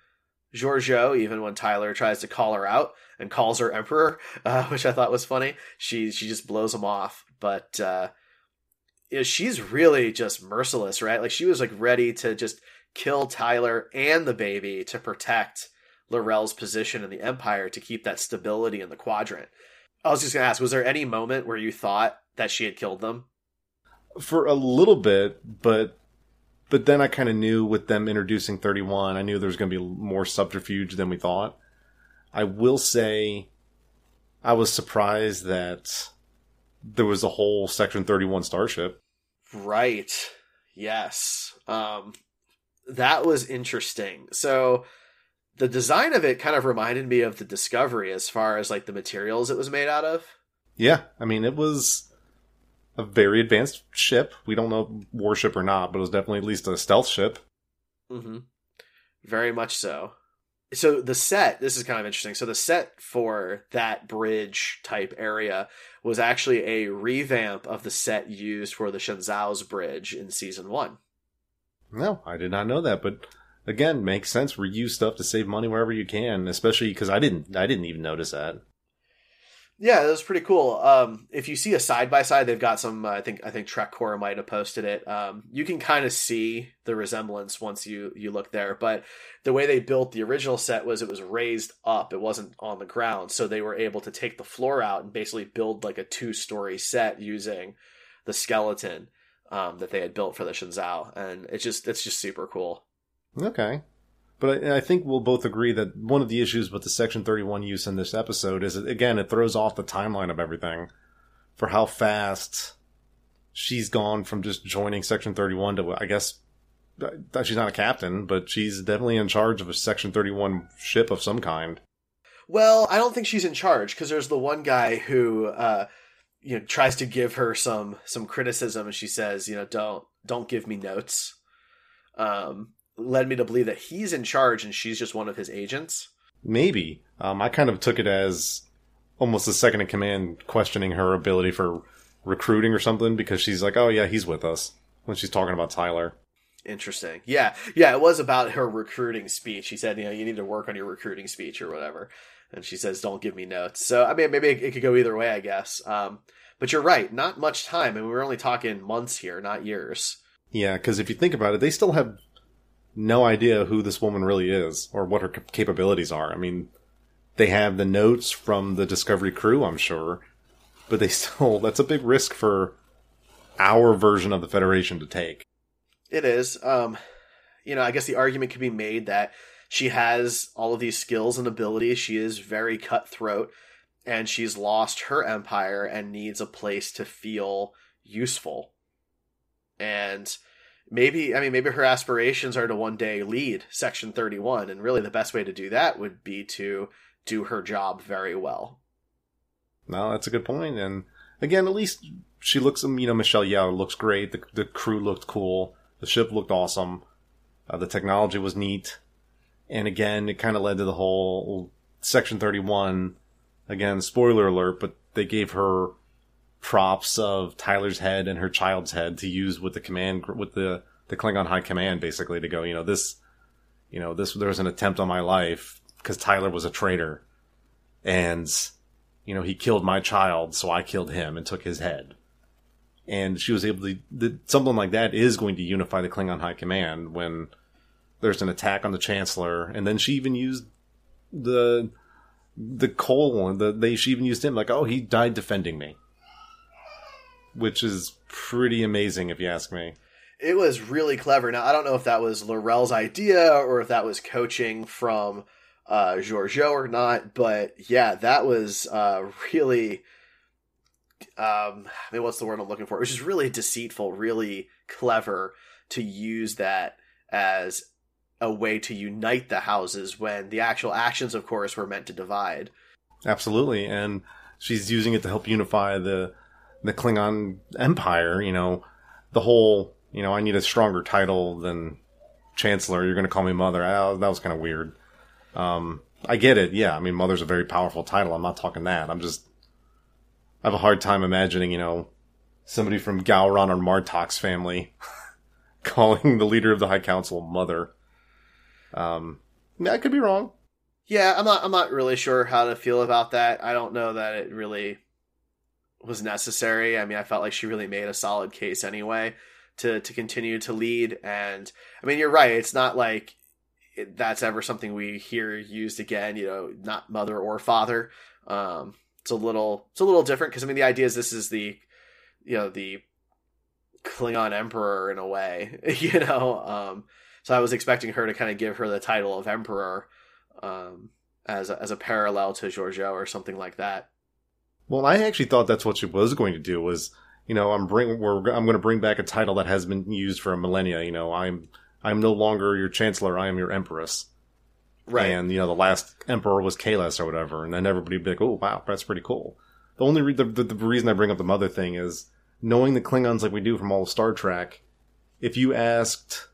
Georgiou, even when Tyler tries to call her out and calls her Emperor, uh, which I thought was funny. She she just blows him off. But uh, you know, she's really just merciless, right? Like she was like ready to just kill Tyler and the baby to protect L'Rell's position in the Empire, to keep that stability in the quadrant. I was just going to ask, was there any moment where you thought that she had killed them? For a little bit, but... But then I kind of knew with them introducing thirty-one, I knew there was going to be more subterfuge than we thought. I will say I was surprised that there was a whole Section thirty-one starship. Right. Yes. Um, that was interesting. So the design of it kind of reminded me of the Discovery as far as like the materials it was made out of. Yeah. I mean, it was... a very advanced ship. We don't know warship or not, but it was definitely at least a stealth ship. Mm-hmm. Very much so. So the set, this is kind of interesting. So the set for that bridge type area was actually a revamp of the set used for the Shenzhou's bridge in season one. No, I did not know that, but again, makes sense. Reuse stuff to save money wherever you can, especially because I didn't, I didn't even notice that. Yeah, that was pretty cool. Um, if you see a side-by-side, they've got some, uh, I think I think Trekcore might have posted it. Um, you can kind of see the resemblance once you, you look there. But the way they built the original set was it was raised up. It wasn't on the ground. So they were able to take the floor out and basically build like a two-story set using the skeleton um, that they had built for the Shenzhou. And it's just it's just super cool. Okay. But I think we'll both agree that one of the issues with the Section thirty-one use in this episode is, again, it throws off the timeline of everything for how fast she's gone from just joining Section thirty-one to, I guess, she's not a captain, but she's definitely in charge of a Section thirty-one ship of some kind. Well, I don't think she's in charge, because there's the one guy who uh, you know, tries to give her some some criticism, and she says, you know, don't don't give me notes. Um. Led me to believe that he's in charge and she's just one of his agents. Maybe. Um, I kind of took it as almost a second in command questioning her ability for recruiting or something, because she's like, oh yeah, he's with us, when she's talking about Tyler. Interesting. Yeah. Yeah. It was about her recruiting speech. She said, you know, you need to work on your recruiting speech or whatever. And she says, don't give me notes. So, I mean, maybe it, it could go either way, I guess. Um, but you're right. Not much time. And we were only talking months here, not years. Yeah. Cause if you think about it, they still have no idea who this woman really is or what her capabilities are. I mean, they have the notes from the Discovery crew, I'm sure, but they still, that's a big risk for our version of the Federation to take. It is. Um, you know, I guess the argument could be made that she has all of these skills and abilities. She is very cutthroat, and she's lost her empire and needs a place to feel useful. And Maybe, I mean, maybe her aspirations are to one day lead Section thirty-one, and really the best way to do that would be to do her job very well. No, that's a good point. And again, at least she looks, you know, Michelle Yeoh looks great. The, the crew looked cool. The ship looked awesome. Uh, the technology was neat. And again, it kind of led to the whole Section thirty-one. Again, spoiler alert, but they gave her props of Tyler's head and her child's head to use with the command, with the, the Klingon high command, basically to go, you know, this, you know, this, there was an attempt on my life because Tyler was a traitor and, you know, he killed my child. So I killed him and took his head. And she was able to, the, something like that is going to unify the Klingon high command when there's an attack on the Chancellor. And then she even used the, the Cole one, the, they, she even used him like, oh, he died defending me. Which is pretty amazing, if you ask me. It was really clever. Now, I don't know if that was L'Rell's idea or if that was coaching from uh, Georgiou or not, but yeah, that was uh, really, um, I mean, what's the word I'm looking for? It was just really deceitful, really clever to use that as a way to unite the houses when the actual actions, of course, were meant to divide. Absolutely, and she's using it to help unify the the Klingon Empire, you know, the whole... You know, I need a stronger title than Chancellor. You're going to call me Mother. I, that was kind of weird. Um, I get it. Yeah, I mean, Mother's a very powerful title. I'm not talking that. I'm just... I have a hard time imagining, you know, somebody from Gowron or Martok's family calling the leader of the High Council Mother. Um, I could be wrong. Yeah, I'm not, I'm not really sure how to feel about that. I don't know that it really was necessary. I mean, I felt like she really made a solid case anyway. To, to continue to lead. And I mean, you're right. It's not like it, that's ever something we hear used again, you know, not mother or father. Um, it's a little, it's a little different. Cause I mean, the idea is this is the, you know, the Klingon Emperor in a way, you know? Um, so I was expecting her to kind of give her the title of Emperor um, as a, as a parallel to Georgiou or something like that. Well, I actually thought that's what she was going to do was, you know, I'm bring. We're, I'm going to bring back a title that has been used for a millennia. You know, I'm. I'm no longer your chancellor. I am your empress. Right. And you know, the last emperor was Kalas or whatever, and then everybody would be like, "Oh, wow, that's pretty cool." The only re- the, the, the reason I bring up the mother thing is knowing the Klingons like we do from all of Star Trek. If you asked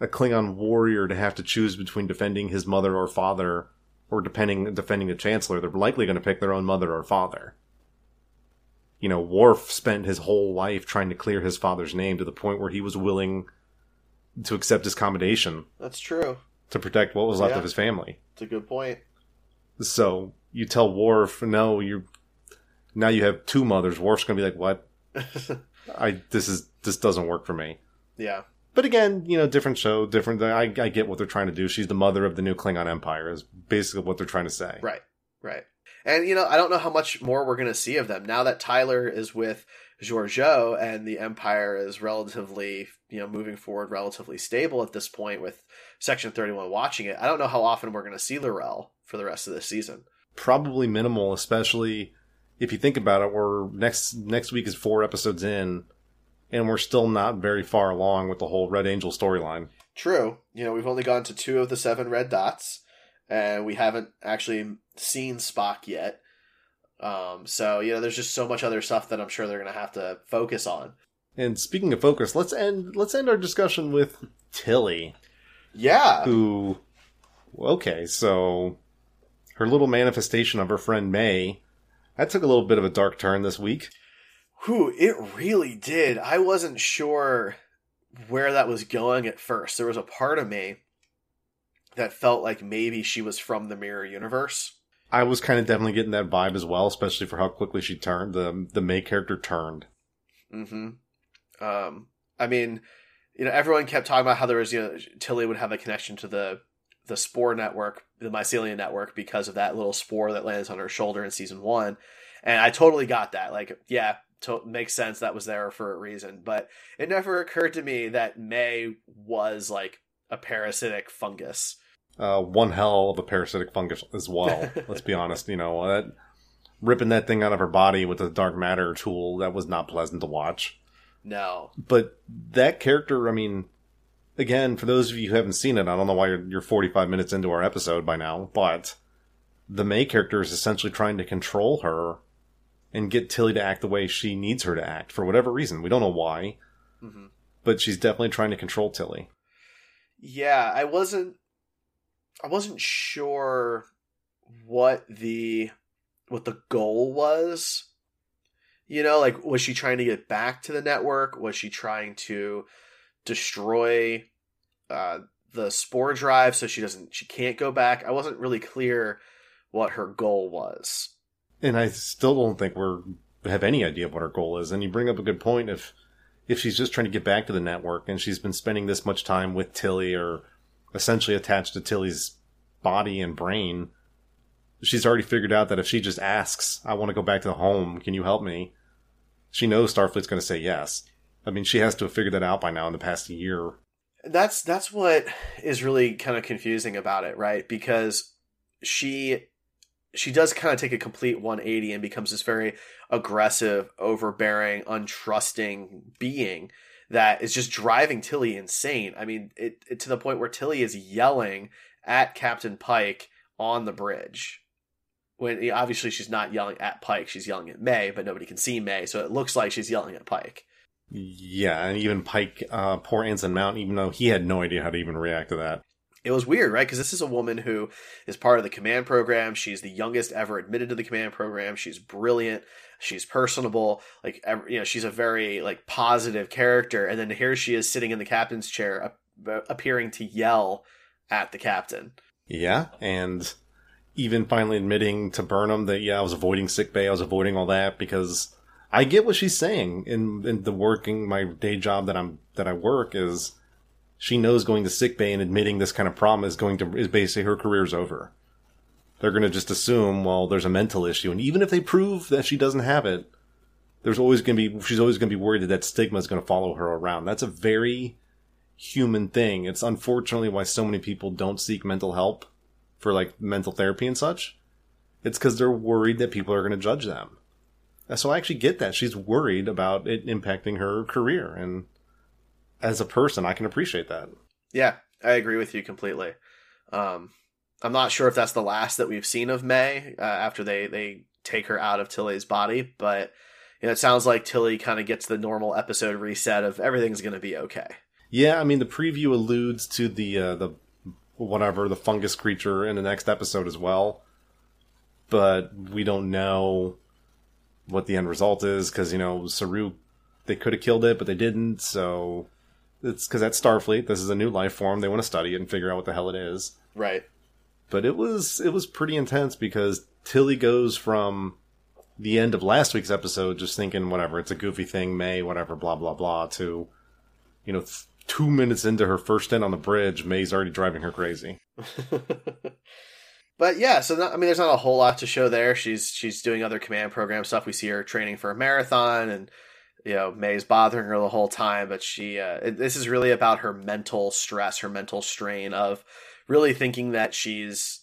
a Klingon warrior to have to choose between defending his mother or father, or depending defending the chancellor, they're likely going to pick their own mother or father. You know, Worf spent his whole life trying to clear his father's name to the point where he was willing to accept his commendation. That's true. To protect what was left yeah. of his family. That's a good point. So you tell Worf, no, you now you have two mothers. Worf's going to be like, what? I this is this doesn't work for me. Yeah. But again, you know, different show, different. I I get what they're trying to do. She's the mother of the new Klingon Empire is basically what they're trying to say. Right. Right. And, you know, I don't know how much more we're going to see of them. Now that Tyler is with Georgiou and the Empire is relatively, you know, moving forward, relatively stable at this point with Section thirty-one watching it, I don't know how often we're going to see L'Rell for the rest of this season. Probably minimal, especially if you think about it, we're next next week is four episodes in, and we're still not very far along with the whole Red Angel storyline. True. You know, we've only gone to two of the seven red dots. And we haven't actually seen Spock yet. Um, so, you know, there's just so much other stuff that I'm sure they're going to have to focus on. And speaking of focus, let's end let's end our discussion with Tilly. Yeah. Who, okay, so her little manifestation of her friend May, that took a little bit of a dark turn this week. Whew, it really did. I wasn't sure where that was going at first. There was a part of me that felt like maybe she was from the Mirror Universe. I was kind of definitely getting that vibe as well, especially for how quickly she turned, the the May character turned. Mm-hmm. Um, I mean, you know, everyone kept talking about how there was, you know, Tilly would have a connection to the, the Spore Network, the Mycelian Network, because of that little spore that lands on her shoulder in season one. And I totally got that. Like, yeah, to- makes sense. That was there for a reason. But it never occurred to me that May was, like, a parasitic fungus. Uh, one hell of a parasitic fungus as well. Let's be honest. You know, that, ripping that thing out of her body with the dark matter tool, that was not pleasant to watch. No. But that character, I mean, again, for those of you who haven't seen it, I don't know why you're, you're forty-five minutes into our episode by now, but the May character is essentially trying to control her and get Tilly to act the way she needs her to act for whatever reason. We don't know why, mm-hmm. but she's definitely trying to control Tilly. Yeah, I wasn't I wasn't sure what the what the goal was. You know, like, was she trying to get back to the network? Was she trying to destroy uh, the spore drive so she doesn't she can't go back? I wasn't really clear what her goal was. And I still don't think we're have any idea of what her goal is. And you bring up a good point if If she's just trying to get back to the network and she's been spending this much time with Tilly or essentially attached to Tilly's body and brain, she's already figured out that if she just asks, I want to go back to the home, can you help me? She knows Starfleet's going to say yes. I mean, she has to have figured that out by now in the past year. That's that's what is really kind of confusing about it, right? Because she she does kind of take a complete one eighty and becomes this very aggressive, overbearing, untrusting being that is just driving Tilly insane. I mean, it, it to the point where Tilly is yelling at Captain Pike on the bridge. When obviously she's not yelling at Pike, she's yelling at May, but nobody can see May, so it looks like she's yelling at Pike. Yeah, and even Pike, uh, poor Ensign Mount, even though he had no idea how to even react to that. It was weird, right? Because this is a woman who is part of the command program. She's the youngest ever admitted to the command program. She's brilliant. She's personable. Like, you know, she's a very like positive character. And then here she is sitting in the captain's chair, appearing to yell at the captain. Yeah, and even finally admitting to Burnham that, yeah, I was avoiding sickbay. I was avoiding all that because I get what she's saying in, in the working, my day job that I'm, that I work is she knows going to sickbay and admitting this kind of problem is going to, is basically her career's over. They're going to just assume, well, there's a mental issue. And even if they prove that she doesn't have it, there's always going to be, she's always going to be worried that that stigma is going to follow her around. That's a very human thing. It's unfortunately why so many people don't seek mental help for like mental therapy and such. It's because they're worried that people are going to judge them. So I actually get that. She's worried about it impacting her career. And as a person, I can appreciate that. Yeah, I agree with you completely. Um, I'm not sure if that's the last that we've seen of May uh, after they, they take her out of Tilly's body. But you know, it sounds like Tilly kind of gets the normal episode reset of everything's going to be okay. Yeah, I mean, the preview alludes to the uh, the... whatever, the fungus creature in the next episode as well. But we don't know what the end result is because, you know, Sarek, they could have killed it, but they didn't. So it's because that's Starfleet. This is a new life form. They want to study it and figure out what the hell it is. Right. But it was, it was pretty intense because Tilly goes from the end of last week's episode just thinking, whatever, it's a goofy thing, May, whatever, blah, blah, blah, to, you know, th- Two minutes into her first stint on the bridge, May's already driving her crazy. But yeah, so not, I mean, there's not a whole lot to show there. She's she's doing other command program stuff. We see her training for a marathon, and you know, May's bothering her the whole time. But she, uh, it, this is really about her mental stress, her mental strain of really thinking that she's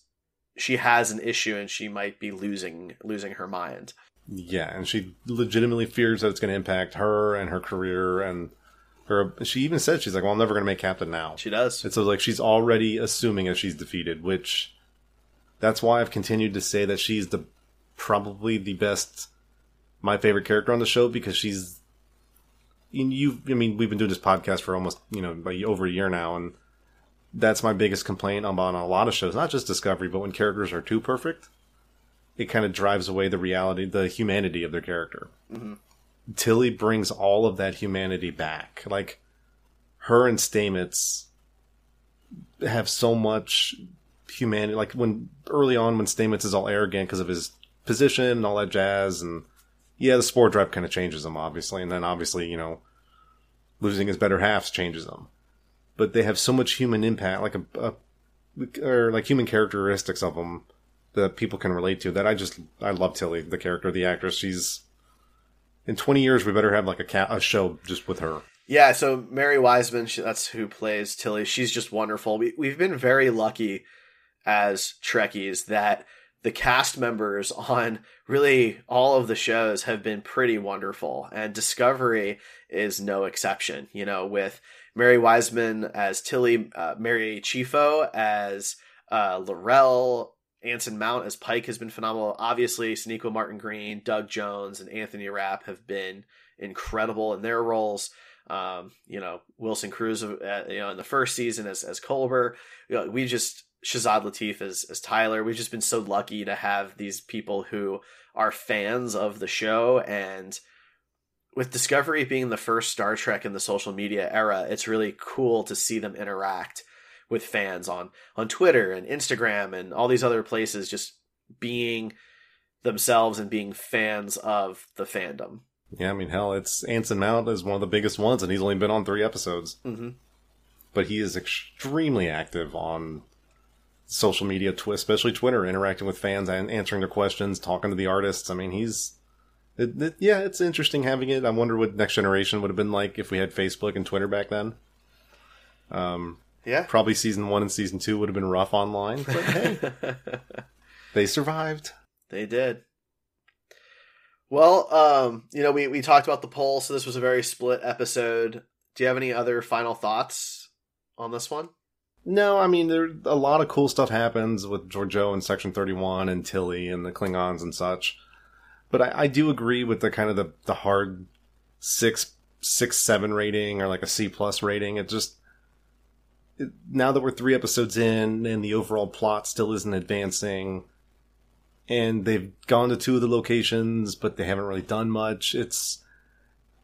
she has an issue and she might be losing losing her mind. Yeah, and she legitimately fears that it's going to impact her and her career and. Her, she even said, she's like, well, I'm never going to make captain now. She does. And so, like, she's already assuming that she's defeated, which that's why I've continued to say that she's the probably the best, my favorite character on the show, because she's, you. I mean, we've been doing this podcast for almost, you know, by, over a year now, and that's my biggest complaint on a lot of shows, not just Discovery, but when characters are too perfect, it kind of drives away the reality, the humanity of their character. Mm-hmm. Tilly brings all of that humanity back. Like, her and Stamets have so much humanity. Like, when early on when Stamets is all arrogant because of his position and all that jazz, and yeah, the spore drive kind of changes him, obviously. And then, obviously, you know, losing his better halves changes him. But they have so much human impact, like a, a or like human characteristics of them that people can relate to. That I just, I love Tilly, the character, the actress. She's in twenty years, we better have like a, ca- a show just with her. Yeah, so Mary Wiseman, she, that's who plays Tilly. She's just wonderful. We, we've been very lucky as Trekkies that the cast members on really all of the shows have been pretty wonderful. And Discovery is no exception, you know, with Mary Wiseman as Tilly, uh, Mary Chifo as uh, L'Rell, Anson Mount as Pike has been phenomenal. Obviously, Sonequa Martin-Green, Doug Jones, and Anthony Rapp have been incredible in their roles. Um, you know, Wilson Cruz, uh, you know, in the first season as as Culber. You know, we just Shahzad Latif as as Tyler. We've just been so lucky to have these people who are fans of the show. And with Discovery being the first Star Trek in the social media era, it's really cool to see them interact with fans on, on Twitter and Instagram and all these other places, just being themselves and being fans of the fandom. Yeah, I mean, hell, it's Anson Mount is one of the biggest ones, and he's only been on three episodes. Mm-hmm. But he is extremely active on social media, tw- especially Twitter, interacting with fans and answering their questions, talking to the artists. I mean, he's It, it, yeah, it's interesting having it. I wonder what Next Generation would have been like if we had Facebook and Twitter back then. Um, yeah. Probably season one and season two would have been rough online, but hey, they survived. They did. Well, um, you know, we, we talked about the poll, so this was a very split episode. Do you have any other final thoughts on this one? No, I mean, there a lot of cool stuff happens with Georgiou and Section thirty-one and Tilly and the Klingons and such. But I, I do agree with the kind of the, the hard six, six, seven rating or like a C plus rating. It just, it, now that we're three episodes in and the overall plot still isn't advancing and they've gone to two of the locations, but they haven't really done much. It's,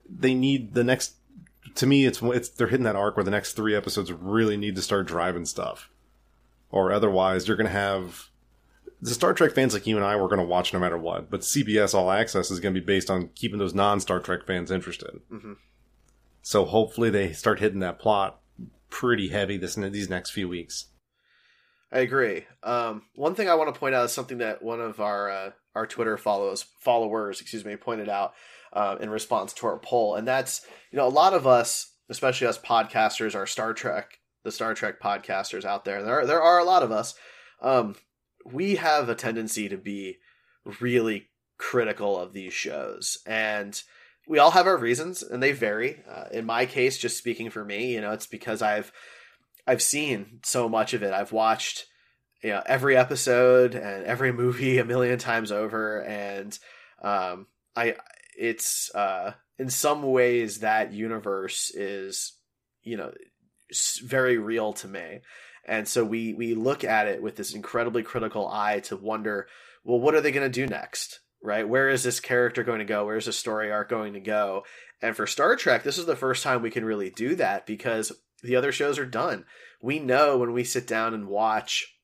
they need the next, to me, it's, it's they're hitting that arc where the next three episodes really need to start driving stuff, or otherwise you're going to have the Star Trek fans like you and I were going to watch no matter what. But C B S All Access is going to be based on keeping those non-Star Trek fans interested. Mm-hmm. So hopefully they start hitting that plot pretty heavy this these next few weeks. I agree. Um, one thing I want to point out is something that one of our uh, our Twitter follows followers, excuse me, pointed out uh, in response to our poll, and that's, you know, a lot of us, especially us podcasters, our Star Trek, the Star Trek podcasters out there. There are, there are a lot of us. Um, we have a tendency to be really critical of these shows, and we all have our reasons, and they vary. Uh, in my case, just speaking for me, you know, it's because I've, I've seen so much of it. I've watched, you know, every episode and every movie a million times over. And, um, I, it's, uh, in some ways that universe is, you know, very real to me. And so we, we look at it with this incredibly critical eye to wonder, well, what are they going to do next, right? Where is this character going to go? Where's the story arc going to go? And for Star Trek, this is the first time we can really do that because the other shows are done. We know when we sit down and watch,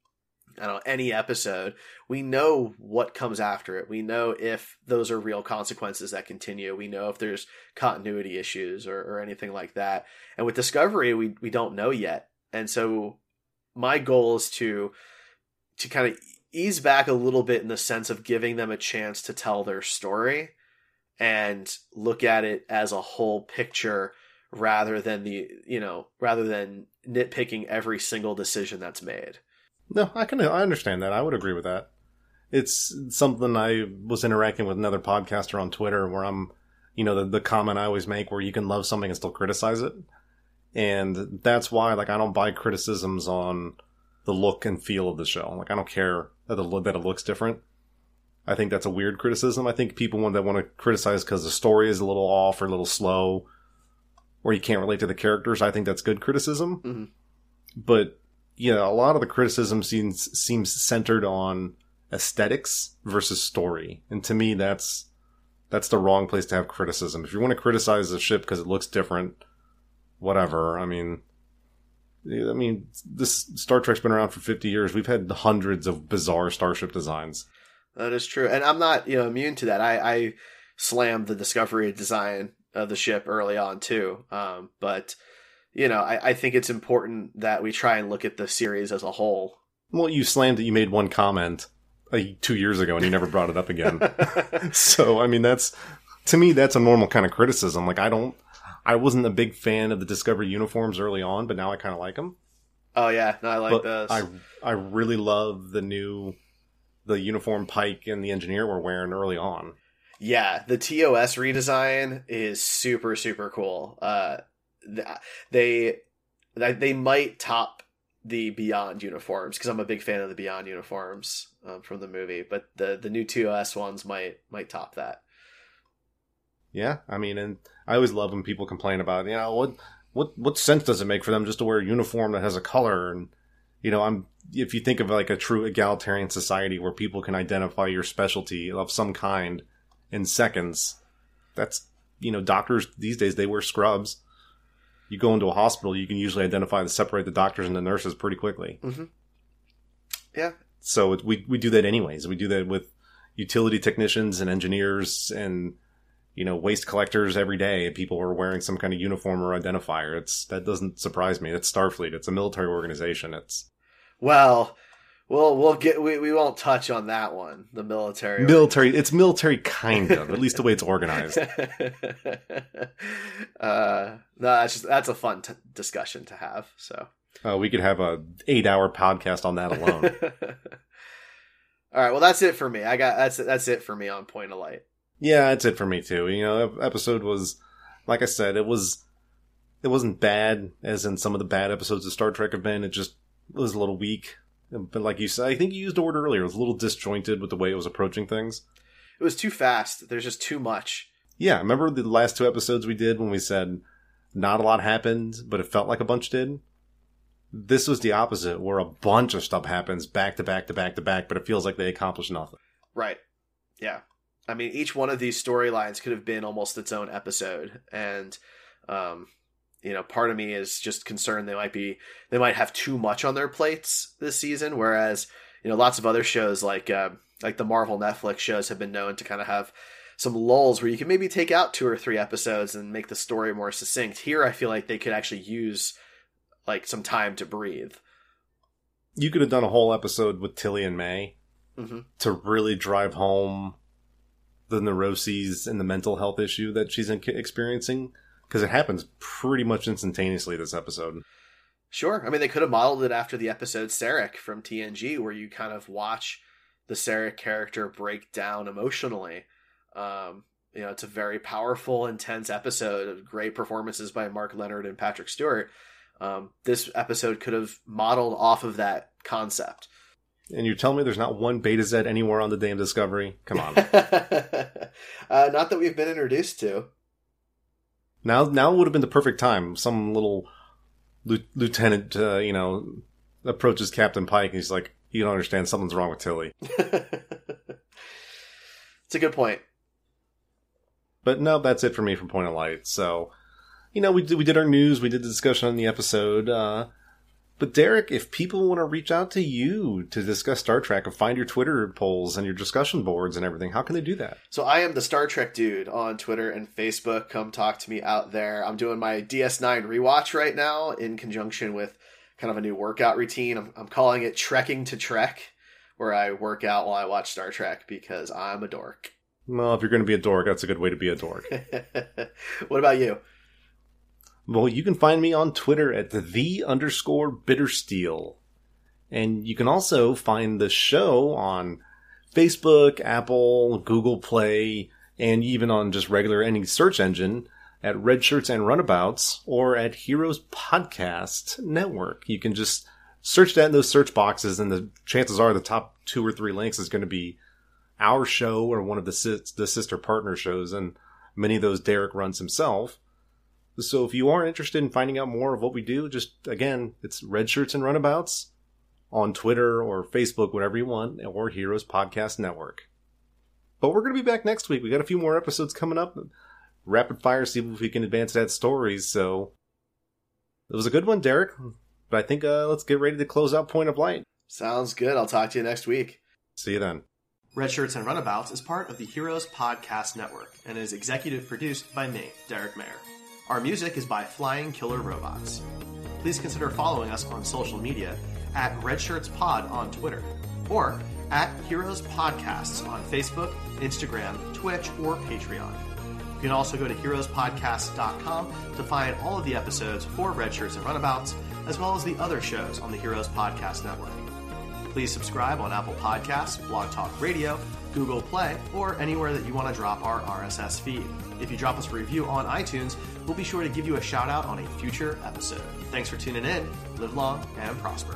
I don't know, any episode, we know what comes after it. We know if those are real consequences that continue. We know if there's continuity issues or, or anything like that. And with Discovery, we, we don't know yet. And so my goal is to to kind of ease back a little bit in the sense of giving them a chance to tell their story and look at it as a whole picture rather than the, you know, rather than nitpicking every single decision that's made. No, I can I understand that. I would agree with that. It's something I was interacting with another podcaster on Twitter where I'm, you know, the, the comment I always make where you can love something and still criticize it. And that's why, like, I don't buy criticisms on the look and feel of the show. Like, I don't care that it, that it looks different. I think that's a weird criticism. I think people want that want to criticize because the story is a little off or a little slow or you can't relate to the characters. I think that's good criticism. Mm-hmm. But, you know, a lot of the criticism seems, seems centered on aesthetics versus story. And to me, that's that's the wrong place to have criticism. If you want to criticize the ship because it looks different, whatever. I mean, I mean, this Star Trek's been around for fifty years. We've had hundreds of bizarre starship designs. That is true. And I'm not, you know, immune to that. I, I slammed the Discovery design of the ship early on too. Um, but you know, I, I think it's important that we try and look at the series as a whole. Well, you slammed it. You made one comment uh, two years ago and you never brought it up again. So, I mean, that's, to me, that's a normal kind of criticism. Like, I don't, I wasn't a big fan of the Discovery uniforms early on, but now I kind of like them. Oh yeah, no, I like but those. I I really love the new the uniform Pike and the Engineer were wearing early on. Yeah, the T O S redesign is super super cool. Uh, they they might top the Beyond uniforms because I'm a big fan of the Beyond uniforms um, from the movie, but the the new T O S ones might might top that. Yeah, I mean, and I always love when people complain about, you know, what what what sense does it make for them just to wear a uniform that has a color? And, you know, I'm if you think of like a true egalitarian society where people can identify your specialty of some kind in seconds, that's, you know, doctors these days, they wear scrubs. You go into a hospital, you can usually identify and separate the doctors and the nurses pretty quickly. Mm-hmm. Yeah. So it, we we do that anyways. We do that with utility technicians and engineers and, you know, waste collectors every day. People are wearing some kind of uniform or identifier. It's that doesn't surprise me. It's Starfleet. It's a military organization. It's well, Well, we'll get we, we won't touch on that one. The military, military. It's military, kind of. At least the way it's organized. uh, no, that's just, that's a fun t- discussion to have. So uh, we could have a eight hour podcast on that alone. All right. Well, that's it for me. I got that's that's it for me on Point of Light. Yeah, that's it for me too. You know, episode was, like I said, it was it wasn't bad as in some of the bad episodes of Star Trek have been. It just it was a little weak. But like you said, I think you used the word earlier, it was a little disjointed with the way it was approaching things. It was too fast. There's just too much. Yeah, remember the last two episodes we did when we said not a lot happened, but it felt like a bunch did? This was the opposite, where a bunch of stuff happens back to back to back to back, but it feels like they accomplished nothing. Right. Yeah. I mean, each one of these storylines could have been almost its own episode, and um you know, part of me is just concerned they might be, they might have too much on their plates this season. Whereas, you know, lots of other shows like, uh, like the Marvel Netflix shows have been known to kind of have some lulls where you can maybe take out two or three episodes and make the story more succinct. Here, I feel like they could actually use like some time to breathe. You could have done a whole episode with Tilly and May mm-hmm. to really drive home the neuroses and the mental health issue that she's experiencing. Because it happens pretty much instantaneously this episode. Sure. I mean, they could have modeled it after the episode Sarek from T N G, where you kind of watch the Sarek character break down emotionally. Um, you know, it's a very powerful, intense episode of great performances by Mark Leonard and Patrick Stewart. Um, this episode could have modeled off of that concept. And you're telling me there's not one Beta Z anywhere on the damn Discovery? Come on. uh, not that we've been introduced to. Now, now would have been the perfect time. Some little lieutenant, uh, you know, approaches Captain Pike, and he's like, "You don't understand. Something's wrong with Tilly." It's a good point. But no, that's it for me from Point of Light. So, you know, we did, we did our news, we did the discussion on the episode. Uh, but Derek, if people want to reach out to you to discuss Star Trek and find your Twitter polls and your discussion boards and everything, how can they do that? So I am the Star Trek Dude on Twitter and Facebook. Come talk to me out there. I'm doing my D S nine rewatch right now in conjunction with kind of a new workout routine. I'm, I'm calling it Trekking to Trek, where I work out while I watch Star Trek because I'm a dork. Well, if you're going to be a dork, that's a good way to be a dork. What about you? Well, you can find me on Twitter at the underscore bittersteel. And you can also find the show on Facebook, Apple, Google Play, and even on just regular any search engine at Red Shirts and Runabouts or at Heroes Podcast Network. You can just search that in those search boxes, and the chances are the top two or three links is going to be our show or one of the, sis- the sister partner shows, and many of those Derek runs himself. So if you are interested in finding out more of what we do, just, again, it's Red Shirts and Runabouts on Twitter or Facebook, whatever you want, or Heroes Podcast Network. But we're going to be back next week. We got a few more episodes coming up. Rapid fire, see if we can advance that story. So it was a good one, Derek. But I think uh, let's get ready to close out Point of Light. Sounds good. I'll talk to you next week. See you then. Red Shirts and Runabouts is part of the Heroes Podcast Network and is executive produced by me, Derek Mayer. Our music is by Flying Killer Robots. Please consider following us on social media at RedShirtsPod on Twitter or at Heroes Podcasts on Facebook, Instagram, Twitch, or Patreon. You can also go to heroes podcast dot com to find all of the episodes for Red Shirts and Runabouts, as well as the other shows on the Heroes Podcast Network. Please subscribe on Apple Podcasts, Blog Talk Radio, Google Play, or anywhere that you want to drop our R S S feed. If you drop us a review on iTunes, we'll be sure to give you a shout out on a future episode. Thanks for tuning in. Live long and prosper.